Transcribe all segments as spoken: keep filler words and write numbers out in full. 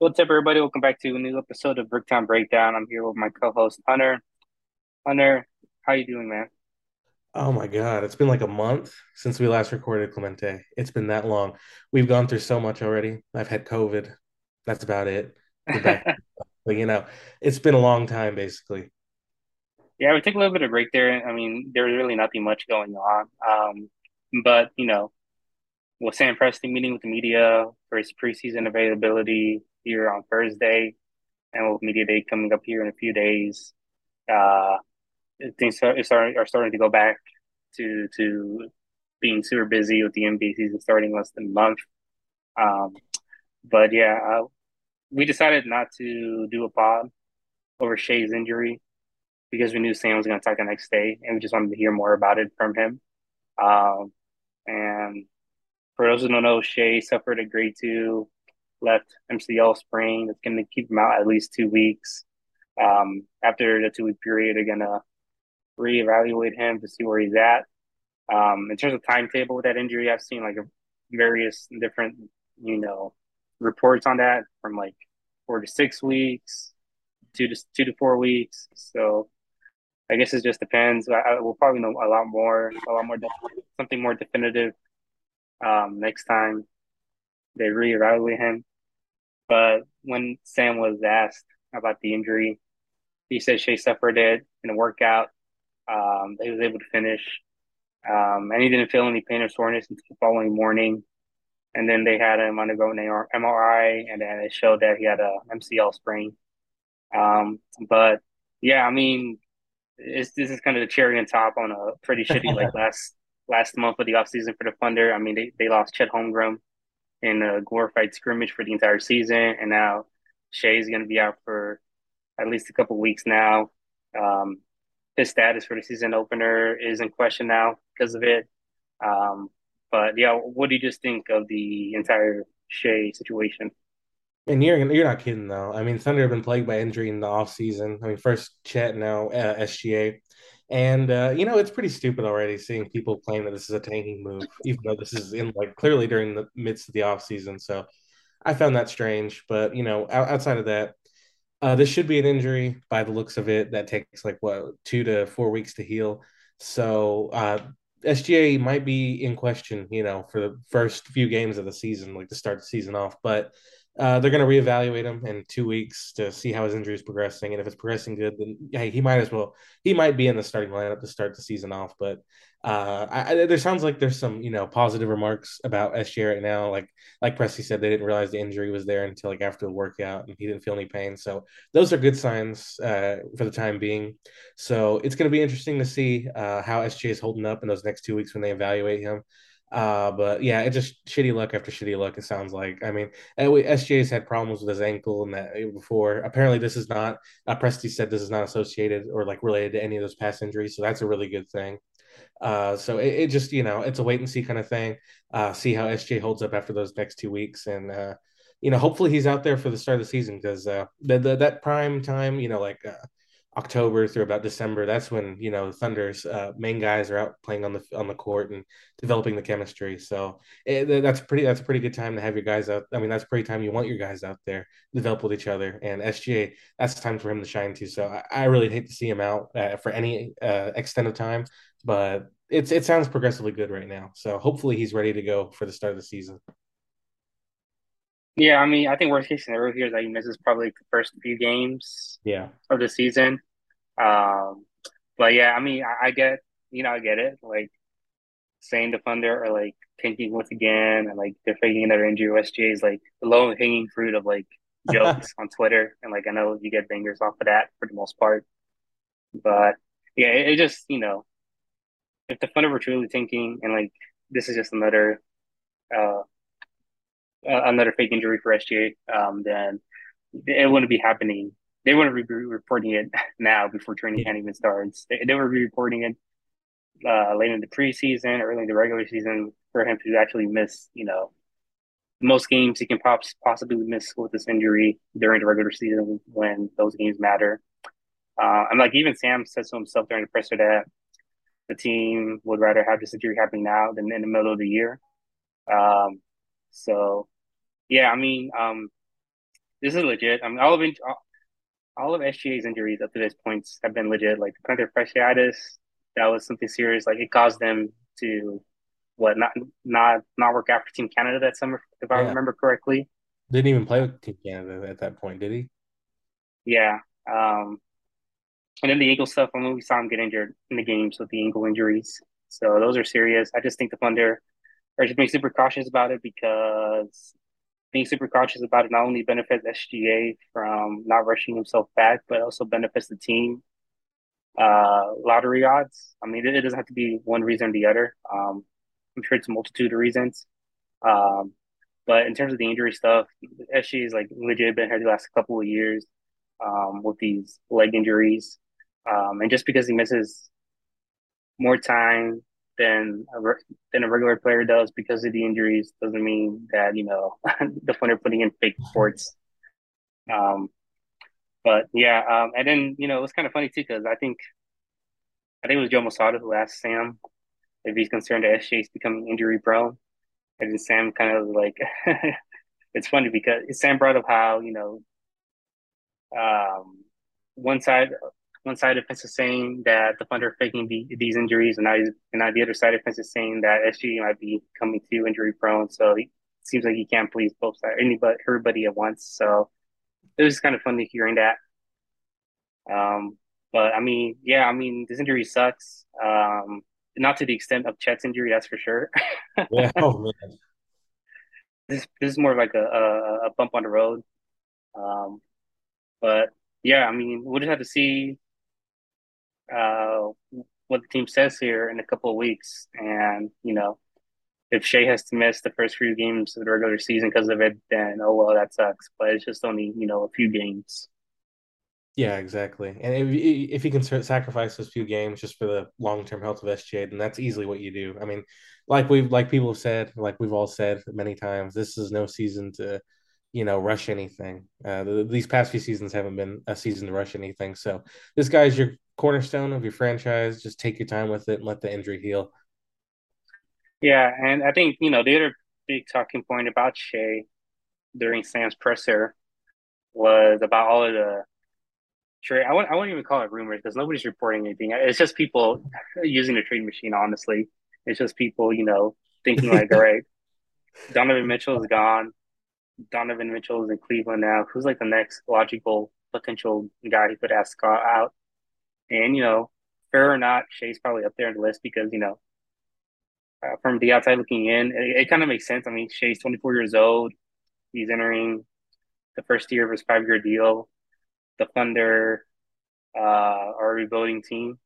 What's up, everybody? Welcome back to a new episode of Bricktown Breakdown. I'm here with my co-host, Hunter. Hunter, how you doing, man? Oh, my God. It's been like a month since we last recorded, Clemente. It's been that long. We've gone through so much already. I've had COVID. That's about it. But, you know, it's been a long time, basically. Yeah, we took a little bit of a break there. I mean, there was really nothing much going on. Um, but, you know, with Sam Presti meeting with the media for his preseason availability here on Thursday, and with Media Day coming up here in a few days, uh, things are, are starting to go back to to being super busy with the N B A season starting less than a month. Um, but yeah, uh, we decided not to do a pod over Shai's injury because we knew Sam was going to talk the next day, and we just wanted to hear more about it from him. Um, and for those who don't know, Shai suffered a grade two left M C L sprain. That's going to keep him out at least two weeks. Um, after the two-week period, they're going to reevaluate him to see where he's at. Um, in terms of timetable with that injury, I've seen like various different, you know, reports on that from like four to six weeks, two to two to four weeks. So I guess it just depends. I, I, we'll probably know a lot more, a lot more, something more definitive um, next time they reevaluate him. But when Sam was asked about the injury, he said Shai suffered it in a workout. Um, he was able to finish. Um, and he didn't feel any pain or soreness until the following morning. And then they had him undergo an M R I, and then it showed that he had a M C L sprain. Um, but, yeah, I mean, it's, this is kind of the cherry on top on a pretty shitty, like, last last month of the offseason for the Thunder. I mean, they, they lost Chet Holmgren in a glorified scrimmage for the entire season. And now Shai's going to be out for at least a couple weeks now. Um, his status for the season opener is in question now because of it. Um, but, yeah, what do you just think of the entire Shai situation? And you're you're not kidding, though. I mean, Thunder have been plagued by injury in the offseason. I mean, first Chet, now uh, S G A. And, uh, you know, it's pretty stupid already seeing people claim that this is a tanking move, even though this is in, like, clearly during the midst of the offseason. So I found that strange. But, you know, outside of that, uh, this should be an injury by the looks of it. That takes, like, what, two to four weeks to heal. So uh, S G A might be in question, you know, for the first few games of the season, like to start the season off. But uh, they're going to reevaluate him in two weeks to see how his injury is progressing. And if it's progressing good, then hey, he might as well, he might be in the starting lineup to start the season off. But uh, I, I, there sounds like there's some, you know, positive remarks about S G A right now. Like, like Presti said, they didn't realize the injury was there until like after the workout, and he didn't feel any pain. So those are good signs uh, for the time being. So it's going to be interesting to see uh, how S G A is holding up in those next two weeks when they evaluate him. Uh, but yeah, it just shitty luck after shitty luck, it sounds like. I mean, S G A's had problems with his ankle and that before. Apparently, this is not, uh, Presti said this is not associated or like related to any of those past injuries. So that's a really good thing. Uh, so it, it just, you know, it's a wait and see kind of thing. Uh, see how S G A holds up after those next two weeks. And, uh, you know, hopefully he's out there for the start of the season because uh, the, the, that prime time, you know, like, uh, October through about December, that's when, you know, Thunder's uh, main guys are out playing on the on the court and developing the chemistry. So it, that's pretty that's a pretty good time to have your guys out. I mean, that's pretty time you want your guys out there develop with each other. And S G A, that's the time for him to shine too. So I, I really hate to see him out uh, for any uh, extent of time, but it's it sounds progressively good right now. So hopefully he's ready to go for the start of the season. Yeah, I mean, I think worst case scenario here is that he misses probably the first few games yeah. of the season. Um, but, yeah, I mean, I, I get, you know, I get it. Like, saying the Thunder are, like, tanking once again and, like, they're faking another injury. S G A is, like, the low-hanging fruit of, like, jokes on Twitter. And, like, I know you get bangers off of that for the most part. But, yeah, it, it just, you know, if the Thunder were truly tanking and, like, this is just another uh, – Uh, another fake injury for S G A, um, then it wouldn't be happening. They wouldn't be reporting it now before training camp even starts. They, they would be reporting it uh, late in the preseason, early in the regular season, for him to actually miss, you know, most games he can pop, possibly miss with this injury during the regular season when those games matter. Uh, and, like, even Sam says to himself during the presser that the team would rather have this injury happening now than in the middle of the year. Um, so, yeah, I mean, um, this is legit. I mean, all of all of S G A's injuries up to this point have been legit. Like the plantar fasciitis, that was something serious. Like it caused them to what not not not work out for Team Canada that summer, if yeah. I remember correctly. Didn't even play with Team Canada at that point, did he? Yeah. Um, and then the ankle stuff. I mean, we saw him get injured in the games with the ankle injuries. So those are serious. I just think the Thunder are just being super cautious about it because being super cautious about it not only benefits S G A from not rushing himself back, but also benefits the team. Uh, lottery odds. I mean, it, it doesn't have to be one reason or the other. Um, I'm sure it's a multitude of reasons. Um, but in terms of the injury stuff, S G A is like legit been here the last couple of years um, with these leg injuries. Um, and just because he misses more time than a, re- than a regular player does because of the injuries doesn't mean that, you know, the Thunder putting in fake sports. Um, but, yeah, um, and then, you know, it was kind of funny, too, because I think I think it was Joe Masada who asked Sam if he's concerned that S G A is becoming injury-prone. And then Sam kind of was like, it's funny because Sam brought up how, you know, um, one side – One side of the fence is saying that the Thunder are faking the, these injuries, and now, and now the other side of the fence is saying that S G A might be coming too injury prone. So it seems like he can't please both sides, anybody, everybody at once. So it was kind of funny hearing that. Um, but I mean, yeah, I mean, this injury sucks. Um, not to the extent of Chet's injury, that's for sure. Yeah, oh, man. This this is more like a, a, a bump on the road. Um, but yeah, I mean, we'll just have to see. Uh, what the team says here in a couple of weeks, and you know, if Shai has to miss the first few games of the regular season because of it, then oh well, that sucks. But it's just only you know a few games. Yeah, exactly. And if if you can sacrifice those few games just for the long term health of S G A, then that's easily what you do. I mean, like we've like people have said, like we've all said many times, this is no season to you know, rush anything. Uh, the, these past few seasons haven't been a season to rush anything. So this guy's your cornerstone of your franchise. Just take your time with it and let the injury heal. Yeah, and I think, you know, the other big talking point about Shai during Sam's presser was about all of the trade. I wouldn't, I wouldn't even call it rumors because nobody's reporting anything. It's just people using the trade machine, honestly. It's just people, you know, thinking like, all right, Donovan Mitchell is gone. Donovan Mitchell is in Cleveland now. Who's like the next logical potential guy he could ask out? And, you know, fair or not, Shai's probably up there on the list because, you know, uh, from the outside looking in, it, it kind of makes sense. I mean, Shai's twenty-four years old. He's entering the first year of his five-year deal. The Thunder uh, are a rebuilding team.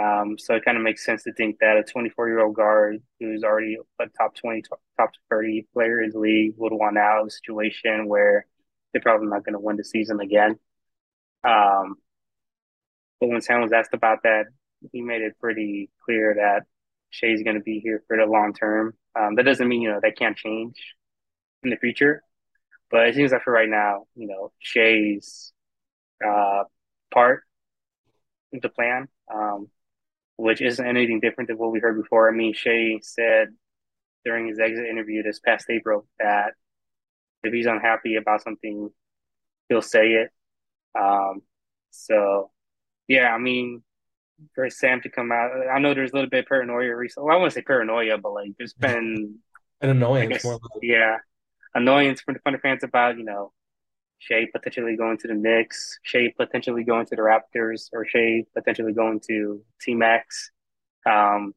Um, so it kind of makes sense to think that a twenty-four-year-old guard who's already a top twenty, top thirty player in the league would want out of a situation where they're probably not going to win the season again. Um, but when Sam was asked about that, he made it pretty clear that Shai's going to be here for the long term. Um, that doesn't mean, you know, that can't change in the future. But it seems like for right now, you know, Shai's uh, part of the plan. Um, which isn't anything different than what we heard before. I mean, Shai said during his exit interview this past April that if he's unhappy about something, he'll say it. Um, so, yeah, I mean, for Sam to come out, I know there's a little bit of paranoia recently. Well, I wouldn't say paranoia, but, like, there's been an annoyance. Guess, yeah, annoyance from the Thunder fans about, you know, Shai potentially going to the Knicks, Shai potentially going to the Raptors, or Shai potentially going to Team X. Um,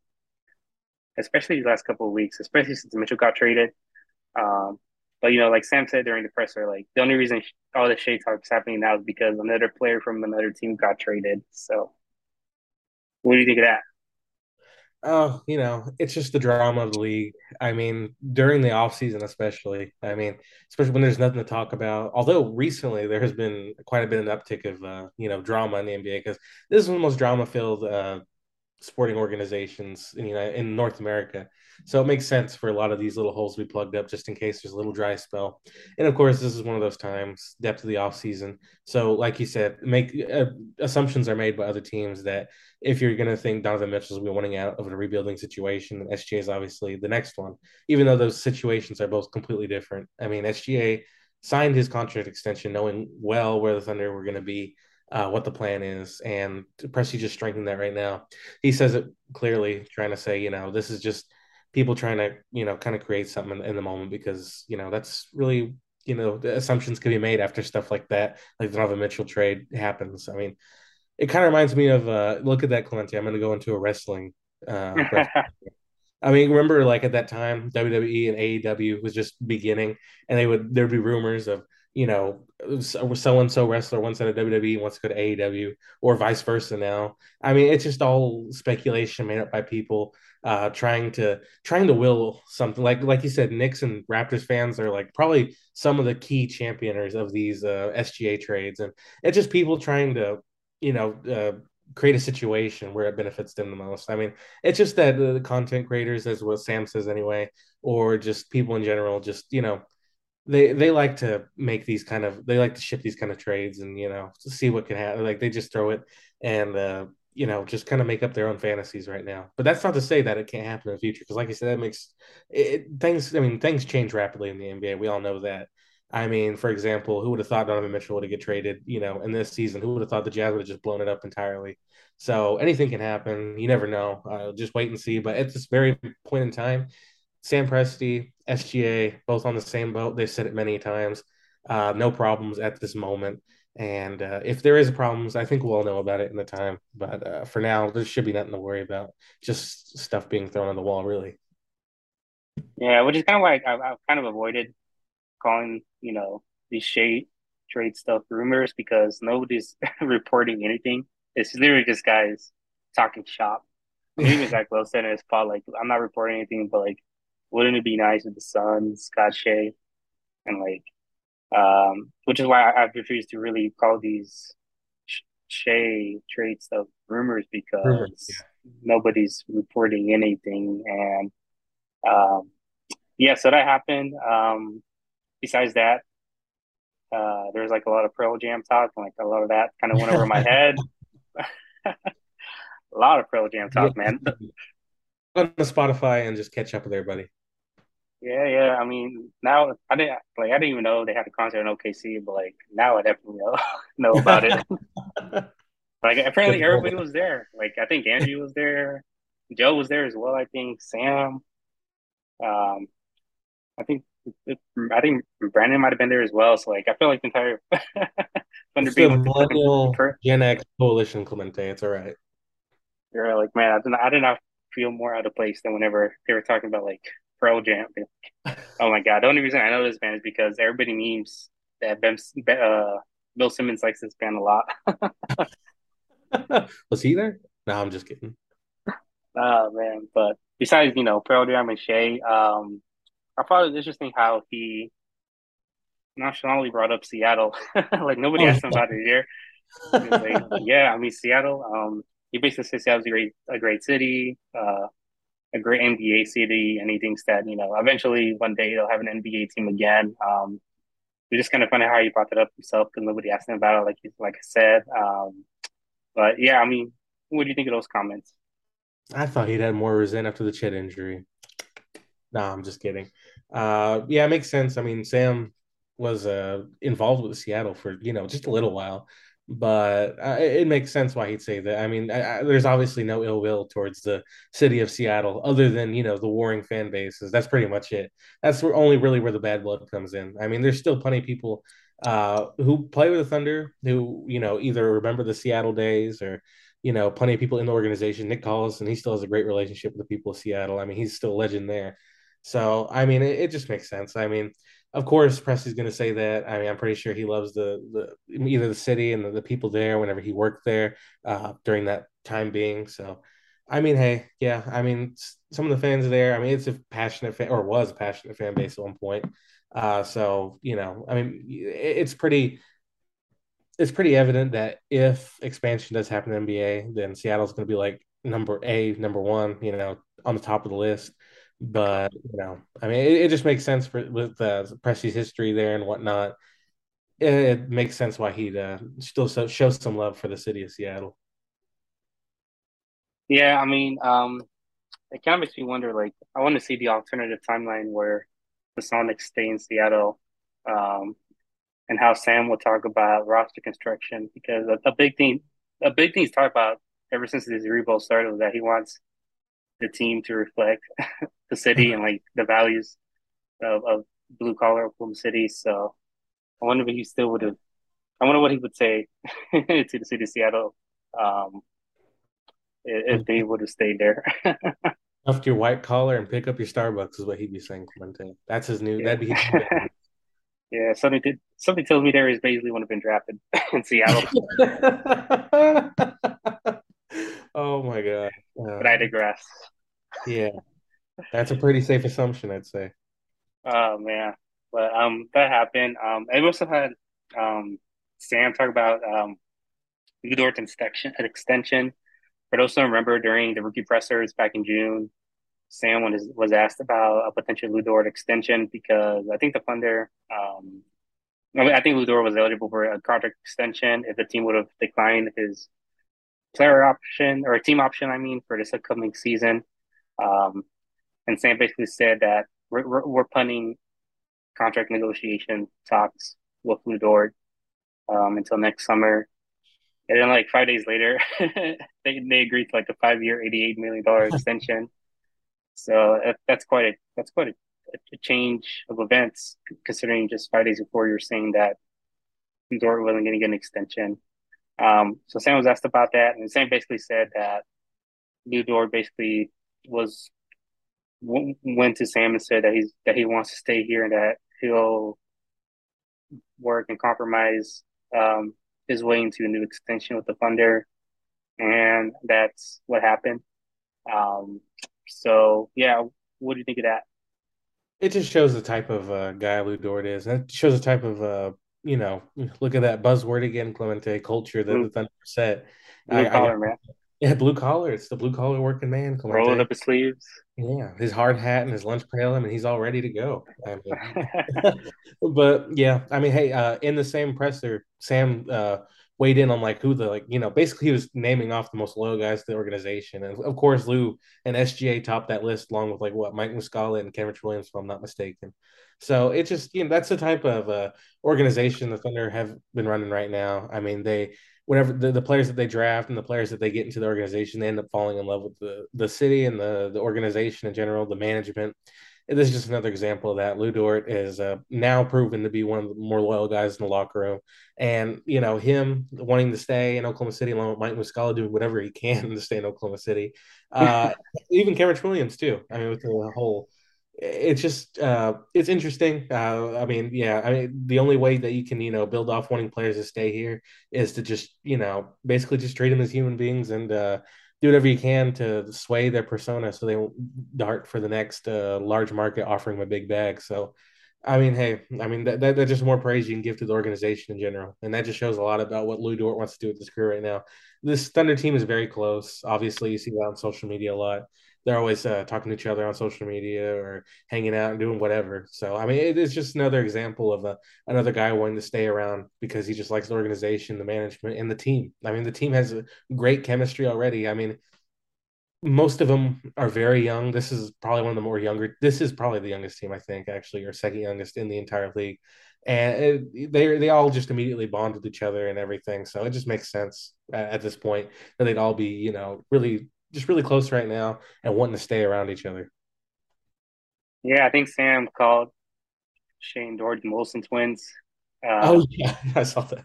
especially the last couple of weeks, especially since Mitchell got traded. Um, but, you know, like Sam said during the presser, like, the only reason all the Shai talk is happening now is because another player from another team got traded. So, what do you think of that? Oh, you know, it's just the drama of the league. I mean, during the offseason especially, I mean, especially when there's nothing to talk about. Although recently there has been quite a bit of an uptick of, uh, you know, drama in the N B A because this is one of the most drama-filled uh, sporting organizations in, you know, in North America. So it makes sense for a lot of these little holes to be plugged up just in case there's a little dry spell. And, of course, this is one of those times, depth of the offseason. So, like you said, make uh, assumptions are made by other teams that if you're going to think Donovan Mitchell's will be wanting out of a rebuilding situation, then S G A is obviously the next one, even though those situations are both completely different. I mean, S G A signed his contract extension knowing well where the Thunder were going to be, uh, what the plan is, and Presti just strengthened that right now. He says it clearly, trying to say, you know, this is just people trying to, you know, kind of create something in, in the moment because, you know, that's really, you know, the assumptions could be made after stuff like that, like the Donovan Mitchell trade happens. I mean, it kind of reminds me of, uh, look at that, Clemente. I'm going to go into a wrestling. Uh, I mean, remember, like, at that time, W W E and A E W was just beginning, and they would there'd be rumors of, you know, so and so wrestler wants out of W W E, wants to go to A E W, or vice versa. Now, I mean, it's just all speculation made up by people uh, trying to trying to will something. Like like you said, Knicks and Raptors fans are like probably some of the key championers of these uh, S G A trades, and it's just people trying to, you know, uh, create a situation where it benefits them the most. I mean, it's just that the content creators, as what Sam says anyway, or just people in general, just, you know, they, they like to make these kind of, they like to ship these kind of trades and, you know, see what can happen. Like, they just throw it and, uh, you know, just kind of make up their own fantasies right now. But that's not to say that it can't happen in the future. Cause like you said, that makes it, things, I mean, things change rapidly in the N B A. We all know that. I mean, for example, who would have thought Donovan Mitchell would have get traded, you know, in this season? Who would have thought the Jazz would have just blown it up entirely? So anything can happen. You never know. Uh, just wait and see. But at this very point in time, Sam Presti, S G A, both on the same boat. They've said it many times. Uh, no problems at this moment. And uh, if there is problems, I think we'll all know about it in the time. But uh, for now, there should be nothing to worry about. Just stuff being thrown on the wall, really. Yeah, which is kind of why I've, I've kind of avoided calling, you know, these shade trade stuff rumors because nobody's reporting anything. It's literally just guys talking shop. Even Zach Wilson in his pod, like, I'm not reporting anything, but like, wouldn't it be nice if the Suns got Shai? And like, um, which is why I, I've refused to really call these Shai trade stuff rumors because rumors, yeah. nobody's reporting anything. And um, yeah, so that happened. Um, Besides that, uh, there was like a lot of Pearl Jam talk, and like a lot of that kind of went over my head. A lot of Pearl Jam talk, yeah. man. Go to Spotify and just catch up with everybody. Yeah, yeah. I mean, now I didn't like I didn't even know they had a concert in O K C, but like now I definitely know know about it. Like apparently everybody was there. Like I think Andrew was there, Joe was there as well. I think Sam. Um, I think. I think Brandon might have been there as well. So, like, I feel like the entire Thunder beat the millennial Gen X coalition, Clemente. It's all right. You're like, man, I did, not, I did not feel more out of place than whenever they were talking about like Pearl Jam. Like, oh my God! The only reason I know this band is because everybody memes that Bem, uh, Bill Simmons likes this band a lot. Was he there? No, I'm just kidding. Oh man! But besides, you know, Pearl Jam and Shai, um. I thought it was interesting how he nonchalantly brought up Seattle. Like, nobody asked him about it here. Like, yeah, I mean, Seattle. Um, he basically says Seattle's a great, a great city, uh, a great N B A city, and he thinks that, you know, eventually one day they'll have an N B A team again. Um, it's just kind of funny how he brought that up himself because nobody asked him about it, like, like I said. Um, but, yeah, I mean, what do you think of those comments? I thought he'd had more resent after the Chet injury. No, I'm just kidding. Uh, yeah, it makes sense. I mean, Sam was uh, involved with Seattle for, you know, just a little while. But uh, it makes sense why he'd say that. I mean, I, I, there's obviously no ill will towards the city of Seattle other than, you know, the warring fan bases. That's pretty much it. That's where, only really where the bad blood comes in. I mean, there's still plenty of people uh, who play with the Thunder who, you know, either remember the Seattle days or, you know, plenty of people in the organization. Nick Collins, and he still has a great relationship with the people of Seattle. I mean, he's still a legend there. So, I mean, it, it just makes sense. I mean, of course, Presti's going to say that. I mean, I'm pretty sure he loves the, the either the city and the, the people there whenever he worked there uh, during that time being. So, I mean, hey, yeah, I mean, some of the fans there, I mean, it's a passionate fan or was a passionate fan base at one point. Uh, so, you know, I mean, it, it's pretty it's pretty evident that if expansion does happen in the N B A, then Seattle's going to be like number A, number one, you know, on the top of the list. But, you know, I mean, it, it just makes sense for with uh, Presti's history there and whatnot. It, it makes sense why he'd uh, still so, show some love for the city of Seattle. Yeah, I mean, um, it kind of makes me wonder, like, I want to see the alternative timeline where the Sonics stay in Seattle um, and how Sam will talk about roster construction, because a, a big thing, a big thing he's talked about ever since this rebuild started was that he wants the team to reflect the city and like the values of, of blue collar Oklahoma City. So I wonder if he still would have. I wonder what he would say to the city of Seattle um, if they would have stayed there. After your white collar and pick up your Starbucks is what he'd be saying. Clemente. That's his new. Yeah. That'd be. Yeah, something did, something tells me Darius Bazley wouldn't have been drafted in Seattle. Oh my god! Uh, but I digress. Yeah, that's a pretty safe assumption, I'd say. Oh man, but um, that happened. Um, I also had um Sam talk about um Lu Dort's extension. Extension, but also remember during the rookie pressers back in June, Sam was, was asked about a potential Lu Dort extension because I think the funder, um, I, mean, I think Lu Dort was eligible for a contract extension if the team would have declined his player option or team option, I mean, for this upcoming season. Um, and Sam basically said that we're, we're, we're punting contract negotiation talks with Lu Dort um, until next summer. And then like five days later, they, they agreed to like a five-year, eighty-eight million dollars extension. So that's quite a that's quite a, a change of events, considering just five days before you were saying that Lu Dort wasn't going to get an extension. Um, so Sam was asked about that, and Sam basically said that Lu Dort basically was w- went to Sam and said that he's that he wants to stay here and that he'll work and compromise um, his way into a new extension with the funder, and that's what happened. Um, So, yeah, what do you think of that? It just shows the type of uh, guy Lu Dort is. And it shows the type of, uh, you know, look at that buzzword again, Clemente, culture that blue, the Thunder set. Blue I, collar, I, man. Yeah, blue collar. It's the blue collar working man, Clemente. Rolling up his sleeves. Yeah, his hard hat and his lunch pail, and he's all ready to go. I mean. But, yeah, I mean, hey, uh, in the same presser, Sam uh, weighed in on, like, who the, like, you know, basically he was naming off the most loyal guys to the organization. And, of course, Lou and S G A topped that list along with, like, what, Mike Muscala and Kenrich Williams, if I'm not mistaken. So it's just, you know, that's the type of uh, organization the Thunder have been running right now. I mean, they – whenever the, the players that they draft and the players that they get into the organization, they end up falling in love with the, the city and the, the organization in general, the management. And this is just another example of that. Lu Dort is uh, now proven to be one of the more loyal guys in the locker room. And, you know, him wanting to stay in Oklahoma City along with Mike Muscala doing whatever he can to stay in Oklahoma City. Uh, even Kenrich Williams, too. I mean, with the whole – it's just uh, – it's interesting. Uh, I mean, yeah, I mean, the only way that you can, you know, build off wanting players to stay here is to just, you know, basically just treat them as human beings and uh, – do whatever you can to sway their persona so they won't dart for the next uh, large market offering them a big bag. So, I mean, hey, I mean, that, that, that's just more praise you can give to the organization in general. And that just shows a lot about what Lu Dort wants to do with this career right now. This Thunder team is very close. Obviously, you see that on social media a lot. They're always uh, talking to each other on social media or hanging out and doing whatever. So, I mean, it is just another example of a, another guy wanting to stay around because he just likes the organization, the management, and the team. I mean, the team has a great chemistry already. I mean, most of them are very young. This is probably one of the more younger. This is probably the youngest team, I think, actually, or second youngest in the entire league. And it, they they all just immediately bond with each other and everything. So it just makes sense at, at this point that they'd all be, you know, really – just really close right now and wanting to stay around each other. Yeah, I think Sam called Shane Dort the Molson twins. Uh, oh, yeah, I saw that.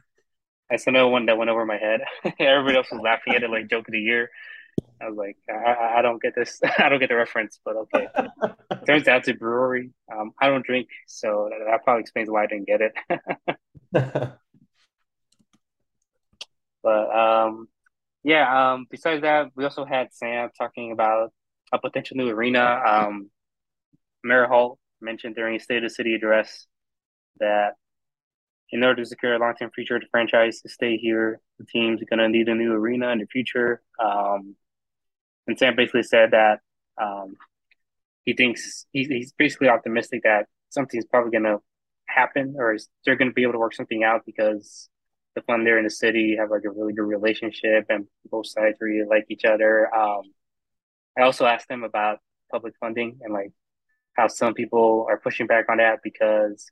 That's another one that went over my head. Everybody else was laughing at it like joke of the year. I was like, I, I don't get this. I don't get the reference, but okay. Turns out it's a brewery. Um, I don't drink, so that, that probably explains why I didn't get it. But, um, Yeah, um, besides that, we also had Sam talking about a potential new arena. Um, Mayor Holt mentioned during his State of the City address that in order to secure a long-term future of the franchise to stay here, the team's going to need a new arena in the future. Um, and Sam basically said that um, he thinks he, he's basically optimistic that something's probably going to happen or is, they're going to be able to work something out because the fun there in the city have like a really good relationship and both sides really like each other. Um, I also asked them about public funding and like how some people are pushing back on that because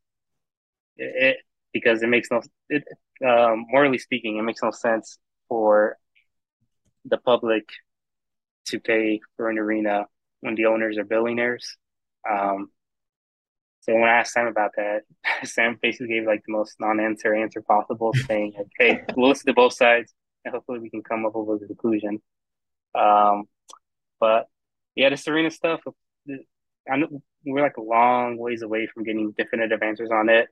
it, because it makes no it, um, morally speaking, it makes no sense for the public to pay for an arena when the owners are billionaires. Um, so when I asked Sam about that, Sam basically gave like the most non-answer answer possible, saying, like, hey, we'll listen to both sides, and hopefully we can come up with a conclusion. Um, but, yeah, this arena stuff, I know we're like a long ways away from getting definitive answers on it.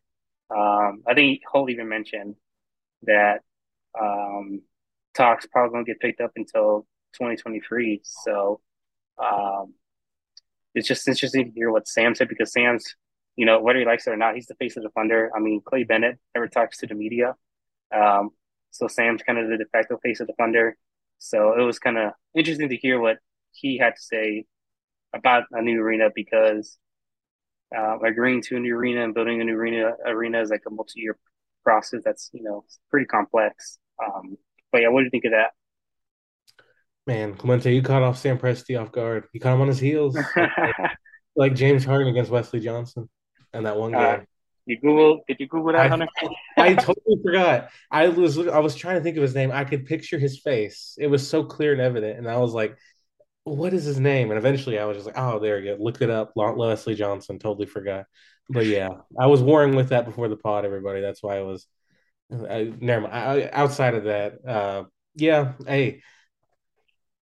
Um, I think Holt even mentioned that um, talks probably won't get picked up until twenty twenty-three. So um, it's just interesting to hear what Sam said, because Sam's, you know, whether he likes it or not, he's the face of the funder. I mean, Clay Bennett never talks to the media. Um, so Sam's kind of the de facto face of the funder. So it was kind of interesting to hear what he had to say about a new arena, because uh, agreeing to a new arena and building a new arena arena is like a multi-year process that's, you know, pretty complex. Um, but yeah, what do you think of that? Man, Clemente, you caught off Sam Presti off guard. You caught him on his heels, like, like James Harden against Wesley Johnson, and that one game. Uh, you Google? Did you Google that? I, I totally forgot. I was I was trying to think of his name. I could picture his face. It was so clear and evident, and I was like, what is his name? And eventually I was just like, oh, there you go. Looked it up. Leslie Johnson. Totally forgot. But yeah, I was warring with that before the pod, everybody. That's why I was I, never mind. I, outside of that, uh, yeah, hey,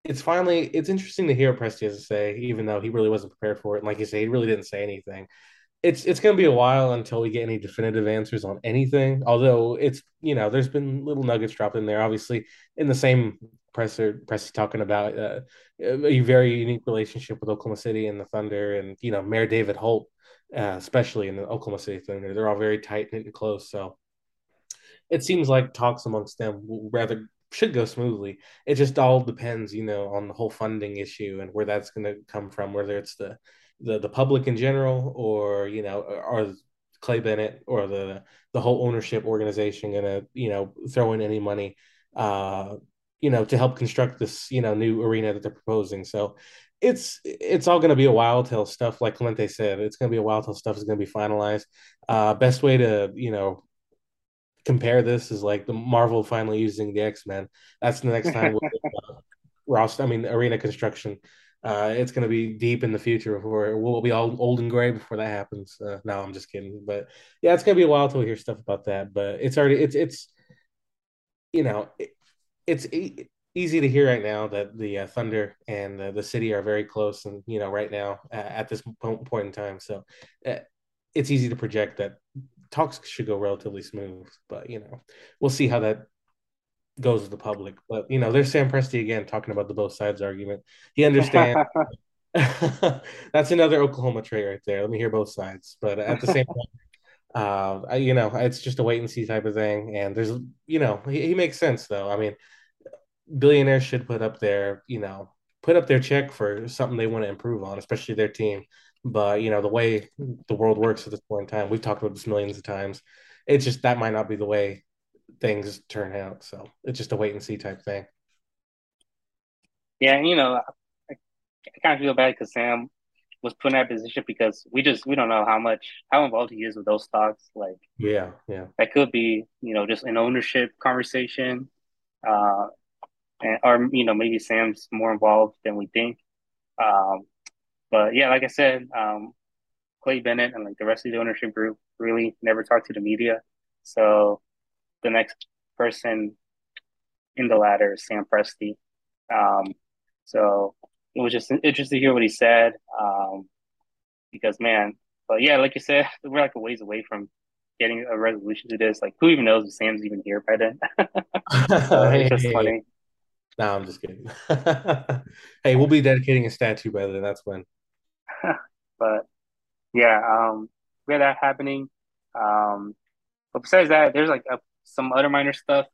it's finally, it's interesting to hear what Presti has to say, even though he really wasn't prepared for it. And like you say, he really didn't say anything. It's it's going to be a while until we get any definitive answers on anything. Although it's, you know, there's been little nuggets dropped in there, obviously, in the same Presser, Presti talking about uh, a very unique relationship with Oklahoma City and the Thunder, and, you know, Mayor David Holt, uh, especially in the Oklahoma City Thunder. They're all very tight knit and close. So it seems like talks amongst them will rather should go smoothly. It just all depends, you know, on the whole funding issue and where that's going to come from, whether it's the, the, the public in general, or, you know, or Clay Bennett or the, the whole ownership organization going to, you know, throw in any money, uh, you know, to help construct this, you know, new arena that they're proposing. So it's it's all going to be a while till stuff, like Clemente said, it's going to be a while till stuff is going to be finalized. Uh, best way to, you know, compare this is like the Marvel finally using the X-Men. That's the next time we'll, uh, Ross, I mean, arena construction. Uh, it's going to be deep in the future before we'll be all old and gray before that happens. Uh, no, I'm just kidding. But yeah, it's going to be a while till we hear stuff about that. But it's already, it's, it's you know, it, It's e- easy to hear right now that the uh, Thunder and uh, the city are very close, and, you know, right now uh, at this po- point in time. So uh, it's easy to project that talks should go relatively smooth, but, you know, we'll see how that goes with the public. But, you know, there's Sam Presti again talking about the both sides argument. He understands. That's another Oklahoma trait right there. Let me hear both sides. But at the same time, Uh, you know, it's just a wait and see type of thing. And there's, you know, he, he makes sense though. I mean, billionaires should put up their, you know, put up their check for something they want to improve on, especially their team. But, you know, the way the world works at this point in time, we've talked about this millions of times. It's just, that might not be the way things turn out. So it's just a wait and see type thing. Yeah. You know, I, I kind of feel bad because Sam was put in that position, because we just we don't know how much how involved he is with those stocks. Like, yeah, yeah, that could be, you know, just an ownership conversation, uh, and or you know maybe Sam's more involved than we think. Um, but yeah, like I said, um, Clay Bennett and like the rest of the ownership group really never talked to the media. So the next person in the ladder is Sam Presti. Um, so. It was just interesting to hear what he said, um, because, man, but yeah, like you said, we're like a ways away from getting a resolution to this. Like, who even knows if Sam's even here by then? So hey, it's just hey, funny. Hey. No, I'm just kidding. Hey, we'll be dedicating a statue by then. That's when. But yeah, um, we had that happening. Um, but besides that, there's like a, some other minor stuff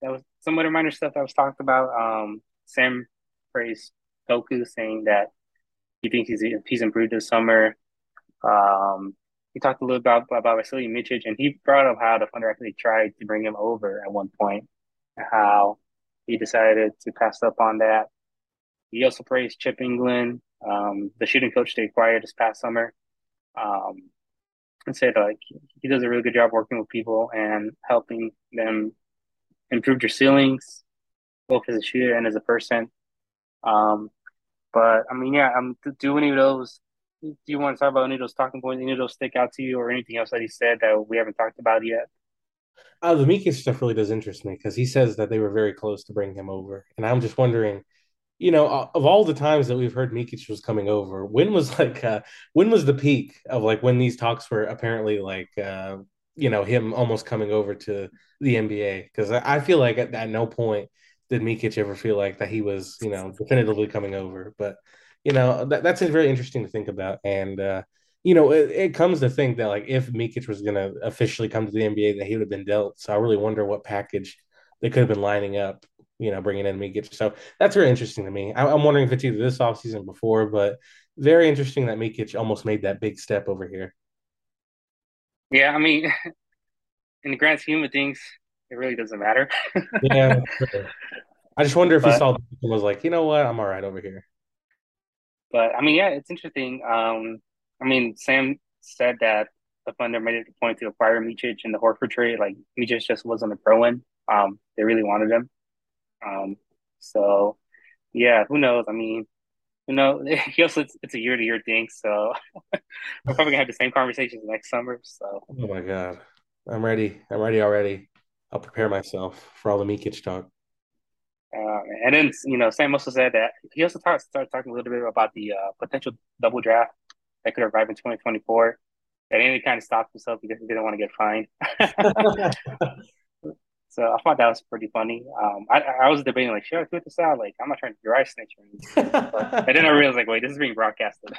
that was some other minor stuff that was talked about. Um, Sam praised Doku, saying that he thinks he's he's improved this summer. Um, he talked a little about about Vasilije Micić, and he brought up how the Thunder actually tried to bring him over at one point, and how he decided to pass up on that. He also praised Chip Engelland, um, the shooting coach they acquired this past summer. Um, I'd say that, like, he does a really good job working with people and helping them improve their ceilings, both as a shooter and as a person. Um, but I mean, yeah, I'm do any of those. Do you want to talk about any of those talking points? Any of those stick out to you, or anything else that he said that we haven't talked about yet? Uh, the Micić stuff really does interest me, because he says that they were very close to bring him over, and I'm just wondering, you know, of all the times that we've heard Micić was coming over, when was like, uh, when was the peak of like when these talks were apparently like, uh, you know, him almost coming over to the N B A? Because I feel like at, at no point did Micić ever feel like that he was, you know, definitively coming over, but. You know, that, that's very interesting to think about. And, uh, you know, it, it comes to think that, like, if Micić was going to officially come to the N B A, that he would have been dealt. So I really wonder what package they could have been lining up, you know, bringing in Micić. So that's very interesting to me. I, I'm wondering if it's either this offseason before, but very interesting that Micić almost made that big step over here. Yeah, I mean, in the grand scheme of things, it really doesn't matter. Yeah. Sure. I just wonder if but... he saw and was like, you know what, I'm all right over here. But, I mean, yeah, it's interesting. Um, I mean, Sam said that the funder made it a point to acquire Micić in the Horford trade. Like, Micić just wasn't a pro-in. Um, they really wanted him. Um, so, yeah, who knows? I mean, you know, he also, it's, it's a year-to-year thing. So, we're probably going to have the same conversations next summer. So, oh, my God. I'm ready. I'm ready already. I'll prepare myself for all the Micić talk. Uh, and then, you know, Sam also said that he also talk, started talking a little bit about the uh, potential double draft that could arrive in twenty twenty-four. And then he kind of stopped himself because he didn't want to get fined. So I thought that was pretty funny. Um, I, I was debating, like, should I tweet this out? Like, I'm not trying to dry snitch or anything. But then I realized, like, wait, this is being broadcasted.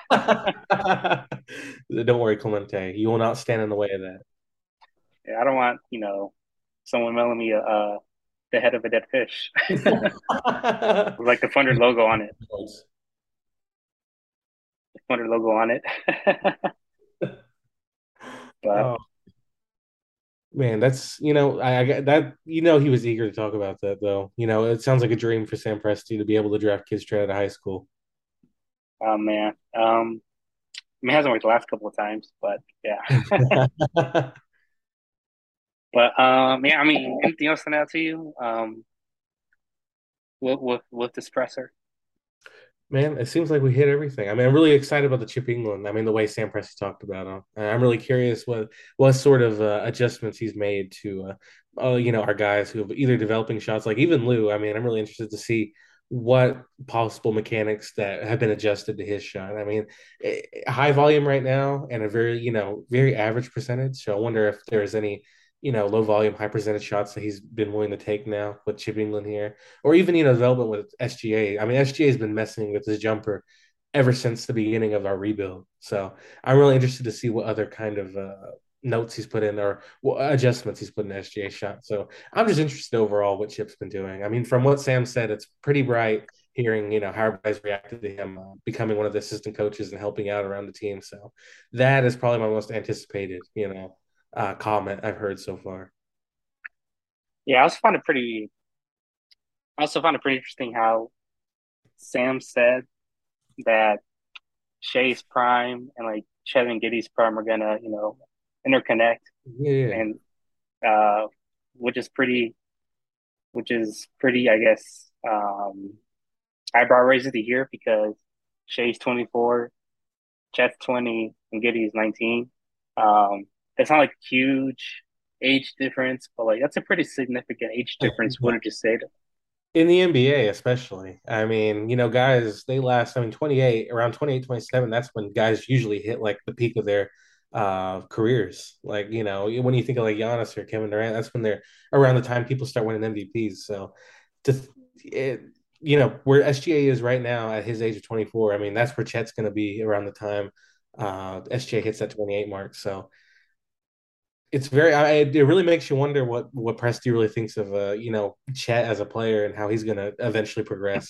Don't worry, Clemente. You will not stand in the way of that. Yeah, I don't want, you know, someone mailing me a uh, – the head of a dead fish. Like the Thunder logo on it. The Thunder logo on it. But, oh. Man, that's, you know, I, I that, you know, he was eager to talk about that, though. You know, it sounds like a dream for Sam Presti to be able to draft kids straight out of high school. Oh, man. Um, I mean, it hasn't worked the last couple of times, but yeah. But, um, yeah, I mean, anything else stand out to you um, with, with, with this presser? Man, it seems like we hit everything. I mean, I'm really excited about the Chip Engelland. I mean, the way Sam Presti talked about him. And I'm really curious what, what sort of uh, adjustments he's made to, uh, uh, you know, our guys who have either developing shots, like even Lou. I mean, I'm really interested to see what possible mechanics that have been adjusted to his shot. I mean, high volume right now and a very, you know, very average percentage. So I wonder if there's any – you know, low volume, high percentage shots that he's been willing to take now with Chip Engelland here, or even, you know, development with S G A. I mean, S G A has been messing with his jumper ever since the beginning of our rebuild. So I'm really interested to see what other kind of uh, notes he's put in or what adjustments he's put in the S G A shot. So I'm just interested overall what Chip's been doing. I mean, from what Sam said, it's pretty bright hearing, you know, how everybody's reacted to him uh, becoming one of the assistant coaches and helping out around the team. So that is probably my most anticipated, you know, Uh, comment I've heard so far. Yeah, I also found it pretty. I also found it pretty interesting how Sam said that Shai's prime and like Chet and Giddey's prime are gonna, you know, interconnect, yeah, and uh, which is pretty, which is pretty, I guess, um, eyebrow raiser to hear because Shai's twenty-four, Chet's twenty, and Giddey's nineteen. Um, It's not like a huge age difference, but like that's a pretty significant age difference, wouldn't you say? In the N B A, especially. I mean, you know, guys, they last, I mean, twenty-eight, around twenty-eight, twenty-seven, that's when guys usually hit like the peak of their uh, careers. Like, you know, when you think of like Giannis or Kevin Durant, that's when they're around the time people start winning M V Ps. So, to, it, you know, where S G A is right now at his age of twenty-four, I mean, that's where Chet's going to be around the time uh, S G A hits that twenty-eight mark. So, It's very. I, it really makes you wonder what what Presti really thinks of uh you know Chet as a player and how he's gonna eventually progress.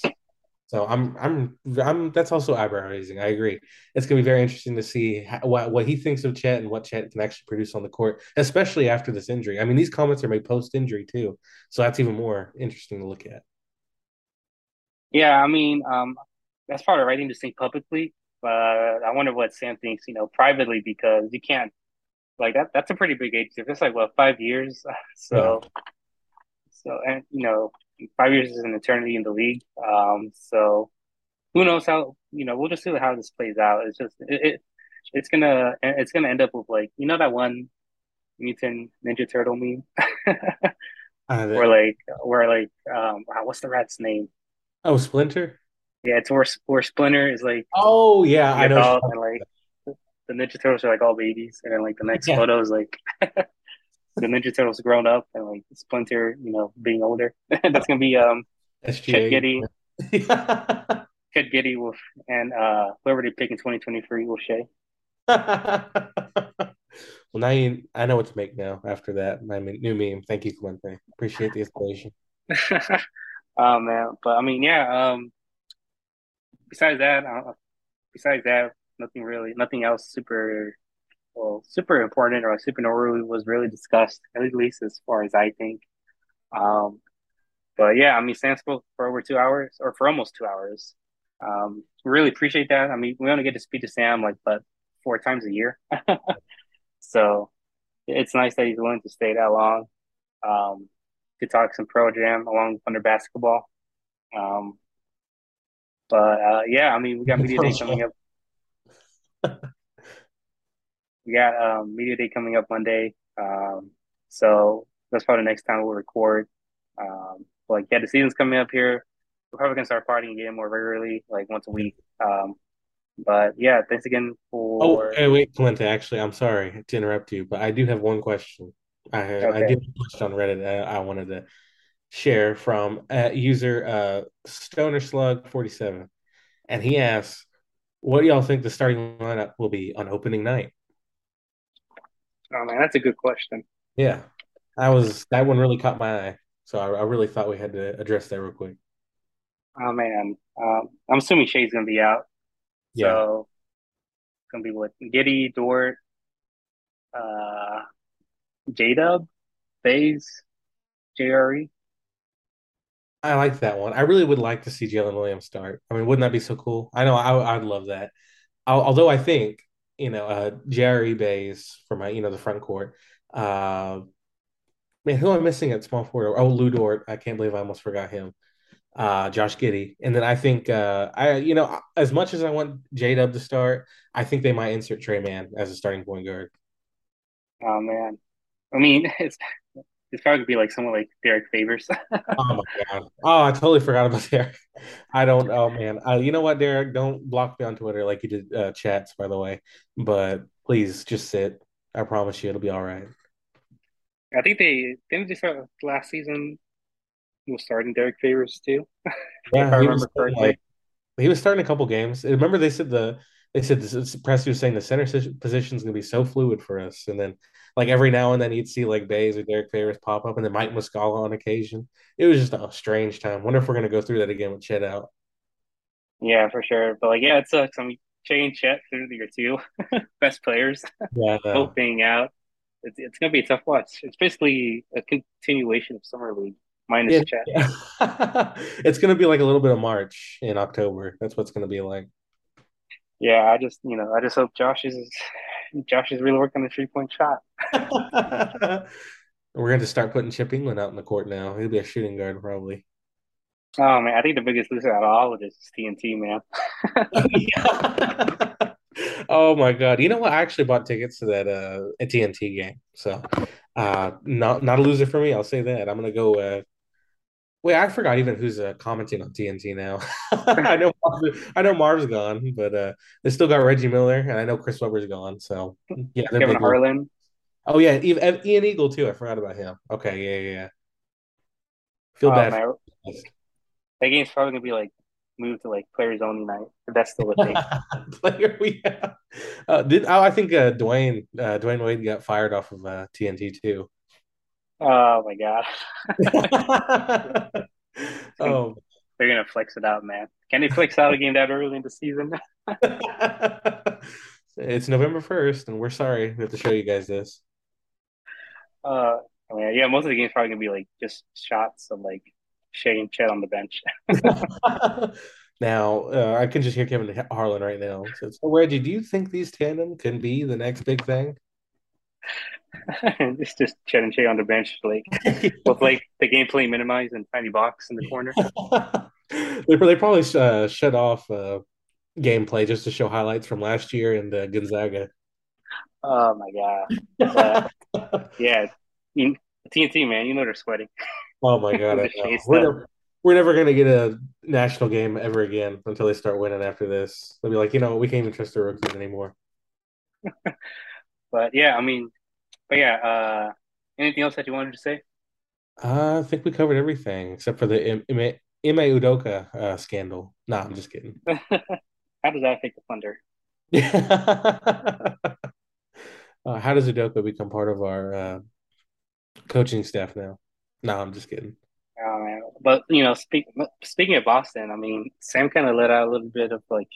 So I'm I'm I'm that's also eyebrow raising. I agree. It's gonna be very interesting to see how, what what he thinks of Chet and what Chet can actually produce on the court, especially after this injury. I mean, these comments are made post injury too, so that's even more interesting to look at. Yeah, I mean, um, that's part of writing this thing publicly, but I wonder what Sam thinks, you know, privately because you can't. like that that's a pretty big age difference. Like what, five years? So, yeah. so and you know, five years is an eternity in the league. Um, so who knows how? You know, we'll just see how this plays out. It's just it, it it's gonna it's gonna end up with like you know that one Mutant Ninja Turtle meme, or like where like um wow, what's the rat's name? Oh, Splinter. Yeah, it's where where Splinter is like oh yeah, I know. And like the Ninja Turtles are like all babies, and then like the next yeah. photo is like the Ninja Turtles grown up, and like Splinter, you know, being older. That's gonna be um S G A. Chet Giddey, Chet Giddey will, and uh, whoever they pick in twenty twenty-three will Shai. Well, now you, I know what to make now. After that, my new meme. Thank you, Clemente. Appreciate the inspiration. Oh man, but I mean, yeah. Um, besides that, uh, besides that. Nothing really, nothing else super, well, super important or super noteworthy was really discussed, at least as far as I think. Um, but yeah, I mean, Sam spoke for over two hours or for almost two hours. Um, really appreciate that. I mean, we only get to speak to Sam like, but four times a year. So it's nice that he's willing to stay that long um, to talk some Pearl Jam along with Thunder basketball. Um, but uh, yeah, I mean, we got Media Day coming up. We got um, Media Day coming up Monday, um, so that's probably the next time we'll record. Um, like, yeah, the season's coming up here. We're probably gonna start partying again more regularly, like once a week. Um, but yeah, thanks again for. Oh, hey, wait, Clemente. Actually, I'm sorry to interrupt you, but I do have one question. I okay. I did a question on Reddit. I, I wanted to share from uh, user uh, Stoner Slug forty-seven, and he asks. What do y'all think the starting lineup will be on opening night? Oh man, that's a good question. Yeah, I was that one really caught my eye, so I, I really thought we had to address that real quick. Oh man, um, I'm assuming Shai's gonna be out. Yeah. So it's gonna be what Giddey, Dort, uh, J Dub, Baze, J R E. I like that one. I really would like to see Jalen Williams start. I mean, wouldn't that be so cool? I know I I'd love that. I'll, although I think you know uh, Jerry Baze for my you know the front court. Uh, man, who am I missing at small forward? Oh, Lu Dort. I can't believe I almost forgot him. Uh, Josh Giddey, and then I think uh, I you know as much as I want J Dub to start, I think they might insert Trey Mann as a starting point guard. Oh man, I mean it's. It's probably gonna be like someone like Derek Favors. Oh my god! Oh, I totally forgot about Derek. I don't. Oh man! I, you know what, Derek? Don't block me on Twitter like you did uh, Chats, by the way. But please, just sit. I promise you, it'll be all right. I think they didn't they start last season. He was starting Derek Favors too. Yeah, if I he remember was like, he was starting a couple games. Remember they said the. They said the Presti was saying the center position is going to be so fluid for us. And then, like, every now and then you'd see, like, Baze or Derek Favors pop up and then Mike Muscala on occasion. It was just a strange time. Wonder if we're going to go through that again with Chet out. Yeah, for sure. But, like, yeah, it sucks. I mean, Shai and Chet through the year two. Best players. Yeah, both being out. It's, it's going to be a tough watch. It's basically a continuation of Summer League minus yeah, Chet. Yeah. It's going to be like a little bit of March in October. That's what it's going to be like. Yeah, I just you know I just hope Josh is Josh is really working the three point shot. We're going to start putting Chip Engelland out in the court now. He'll be a shooting guard probably. Oh man, I think the biggest loser out of all of this is T N T, man. Oh my god, you know what? I actually bought tickets to that uh, a T N T game, so uh, not not a loser for me. I'll say that. I'm going to go. Uh, Wait, I forgot even who's uh, commenting on T N T now. I know, Marv, I know Marv's gone, but uh, they still got Reggie Miller, and I know Chris Webber's gone. So yeah, Kevin Harlan. Oh yeah, Ian Eagle too. I forgot about him. Okay, yeah, yeah. yeah. Feel oh, bad. Man. That game's probably gonna be like moved to like players only night. If that's still a thing. Player, we have. Uh, did oh, I think uh, Dwayne uh, Dwayne Wade got fired off of uh, T N T too. Oh my god! Oh, they're gonna flex it out, man. Can they flex out a game that early in the season? It's November first, and we're sorry we have to show you guys this. Uh, I mean, yeah, most of the game's probably gonna be like just shots of like Shai and Chet on the bench. Now uh, I can just hear Kevin Harlan right now. So, so Reggie, do you think these tandem can be the next big thing? It's just Chet and Shai on the bench, like with like the game play minimized and tiny box in the corner. they, they probably uh, shut off uh, gameplay just to show highlights from last year and uh, Gonzaga. Oh my god! Uh, yeah, you, T N T man, you know they're sweating. Oh my god! I know. We're, never, we're never gonna get a national game ever again until they start winning. After this, they'll be like, you know, we can't even trust the rookies anymore. But yeah, I mean. But yeah, uh, anything else that you wanted to say? Uh, I think we covered everything except for the M- M- M- Udoka uh, scandal. No, nah, I'm just kidding. How does that affect the Thunder? uh, how does Udoka become part of our uh, coaching staff now? No, nah, I'm just kidding. Oh, man. But, you know, speak, speaking of Boston, I mean, Sam kind of let out a little bit of, like,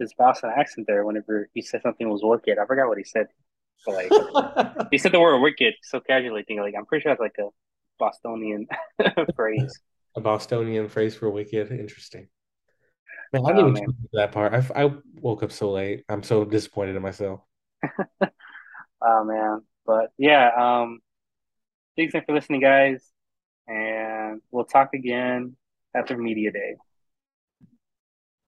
his Boston accent there whenever he said something was wicked. I forgot what he said. But like he said the word wicked so casually, thinking like I'm pretty sure it's like a Bostonian phrase. A Bostonian phrase for wicked. Interesting. Man, I didn't oh, even man. that part. I, I woke up so late. I'm so disappointed in myself. Oh man. But yeah, um thanks for listening, guys. And we'll talk again after media day.